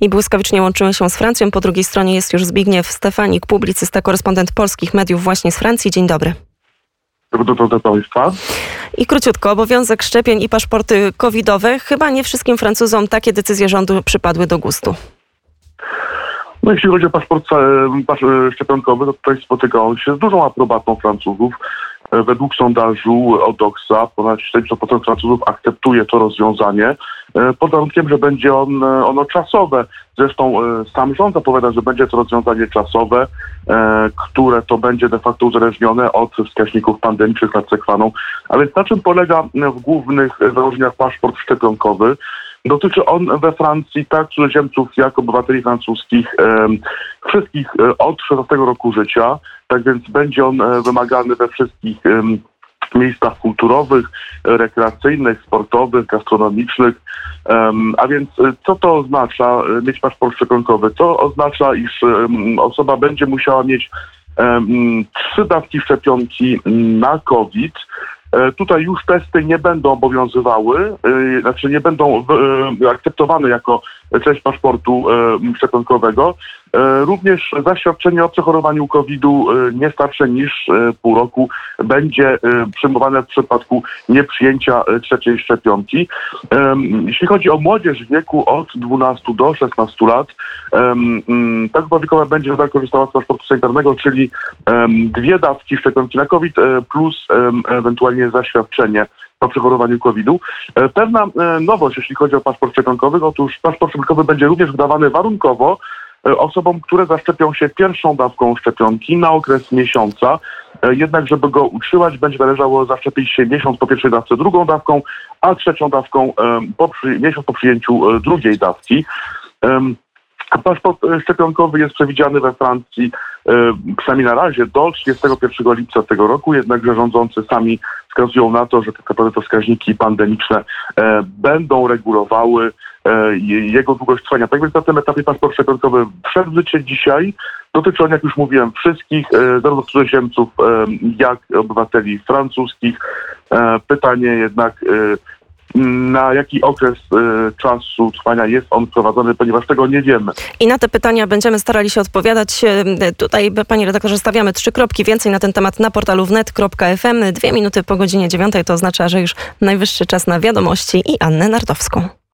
i błyskawicznie łączymy się z Francją. Po drugiej stronie jest już Zbigniew Stefanik, publicysta, korespondent polskich mediów właśnie z Francji. Dzień dobry. I króciutko, obowiązek szczepień i paszporty covidowe. Chyba nie wszystkim Francuzom takie decyzje rządu przypadły do gustu. No, jeśli chodzi o paszport szczepionkowy, to tutaj spotyka on się z dużą aprobatą Francuzów. Według sondażu Odoxa ponad 40% Francuzów akceptuje to rozwiązanie, pod warunkiem, że będzie ono czasowe. Zresztą sam rząd zapowiada, że będzie to rozwiązanie czasowe, które to będzie de facto uzależnione od wskaźników pandemicznych nad Sekwaną. A więc na czym polega w głównych wyróżnieniach paszport szczepionkowy? Dotyczy on we Francji tak cudzoziemców, jak obywateli francuskich, wszystkich od 16 roku życia. Tak więc będzie on wymagany we wszystkich miejscach kulturowych, rekreacyjnych, sportowych, gastronomicznych. A więc co to oznacza mieć paszport szczepionkowy? To oznacza, iż osoba będzie musiała mieć 3 dawki szczepionki na COVID. Tutaj już testy nie będą obowiązywały, znaczy nie będą akceptowane jako część paszportu szczepionkowego. Również zaświadczenie o przechorowaniu COVID-u nie starsze niż pół roku będzie przyjmowane w przypadku nieprzyjęcia 3. szczepionki. Jeśli chodzi o młodzież w wieku od 12 do 16 lat, ta grupa wiekowa będzie nadal korzystała z paszportu sanitarnego, czyli 2 dawki szczepionki na COVID plus ewentualnie zaświadczenie o przechorowaniu COVID-u. Pewna nowość, jeśli chodzi o paszport szczepionkowy, otóż paszport szczepionkowy będzie również wydawany warunkowo osobom, które zaszczepią się 1. dawką szczepionki na okres miesiąca. Jednak, żeby go utrzymać, będzie należało zaszczepić się miesiąc po 1. dawce 2. dawką, a 3. dawką miesiąc po przyjęciu 2. dawki. Paszport szczepionkowy jest przewidziany we Francji, przynajmniej na razie, do 31 lipca tego roku, jednakże rządzący sami wskazują na to, że tak naprawdę to wskaźniki pandemiczne będą regulowały jego długość trwania. Tak więc na tym etapie paszport szczepionkowy wszedł w życie dzisiaj. Dotyczy on, jak już mówiłem, wszystkich, zarówno cudzoziemców, jak obywateli francuskich. Pytanie jednak, na jaki okres czasu trwania jest on wprowadzony, ponieważ tego nie wiemy. I na te pytania będziemy starali się odpowiadać. Tutaj, panie redaktorze, stawiamy 3 kropki. Więcej na ten temat na portalu wnet.fm. 2 minuty po godzinie 9:00 to oznacza, że już najwyższy czas na wiadomości i Annę Nartowską.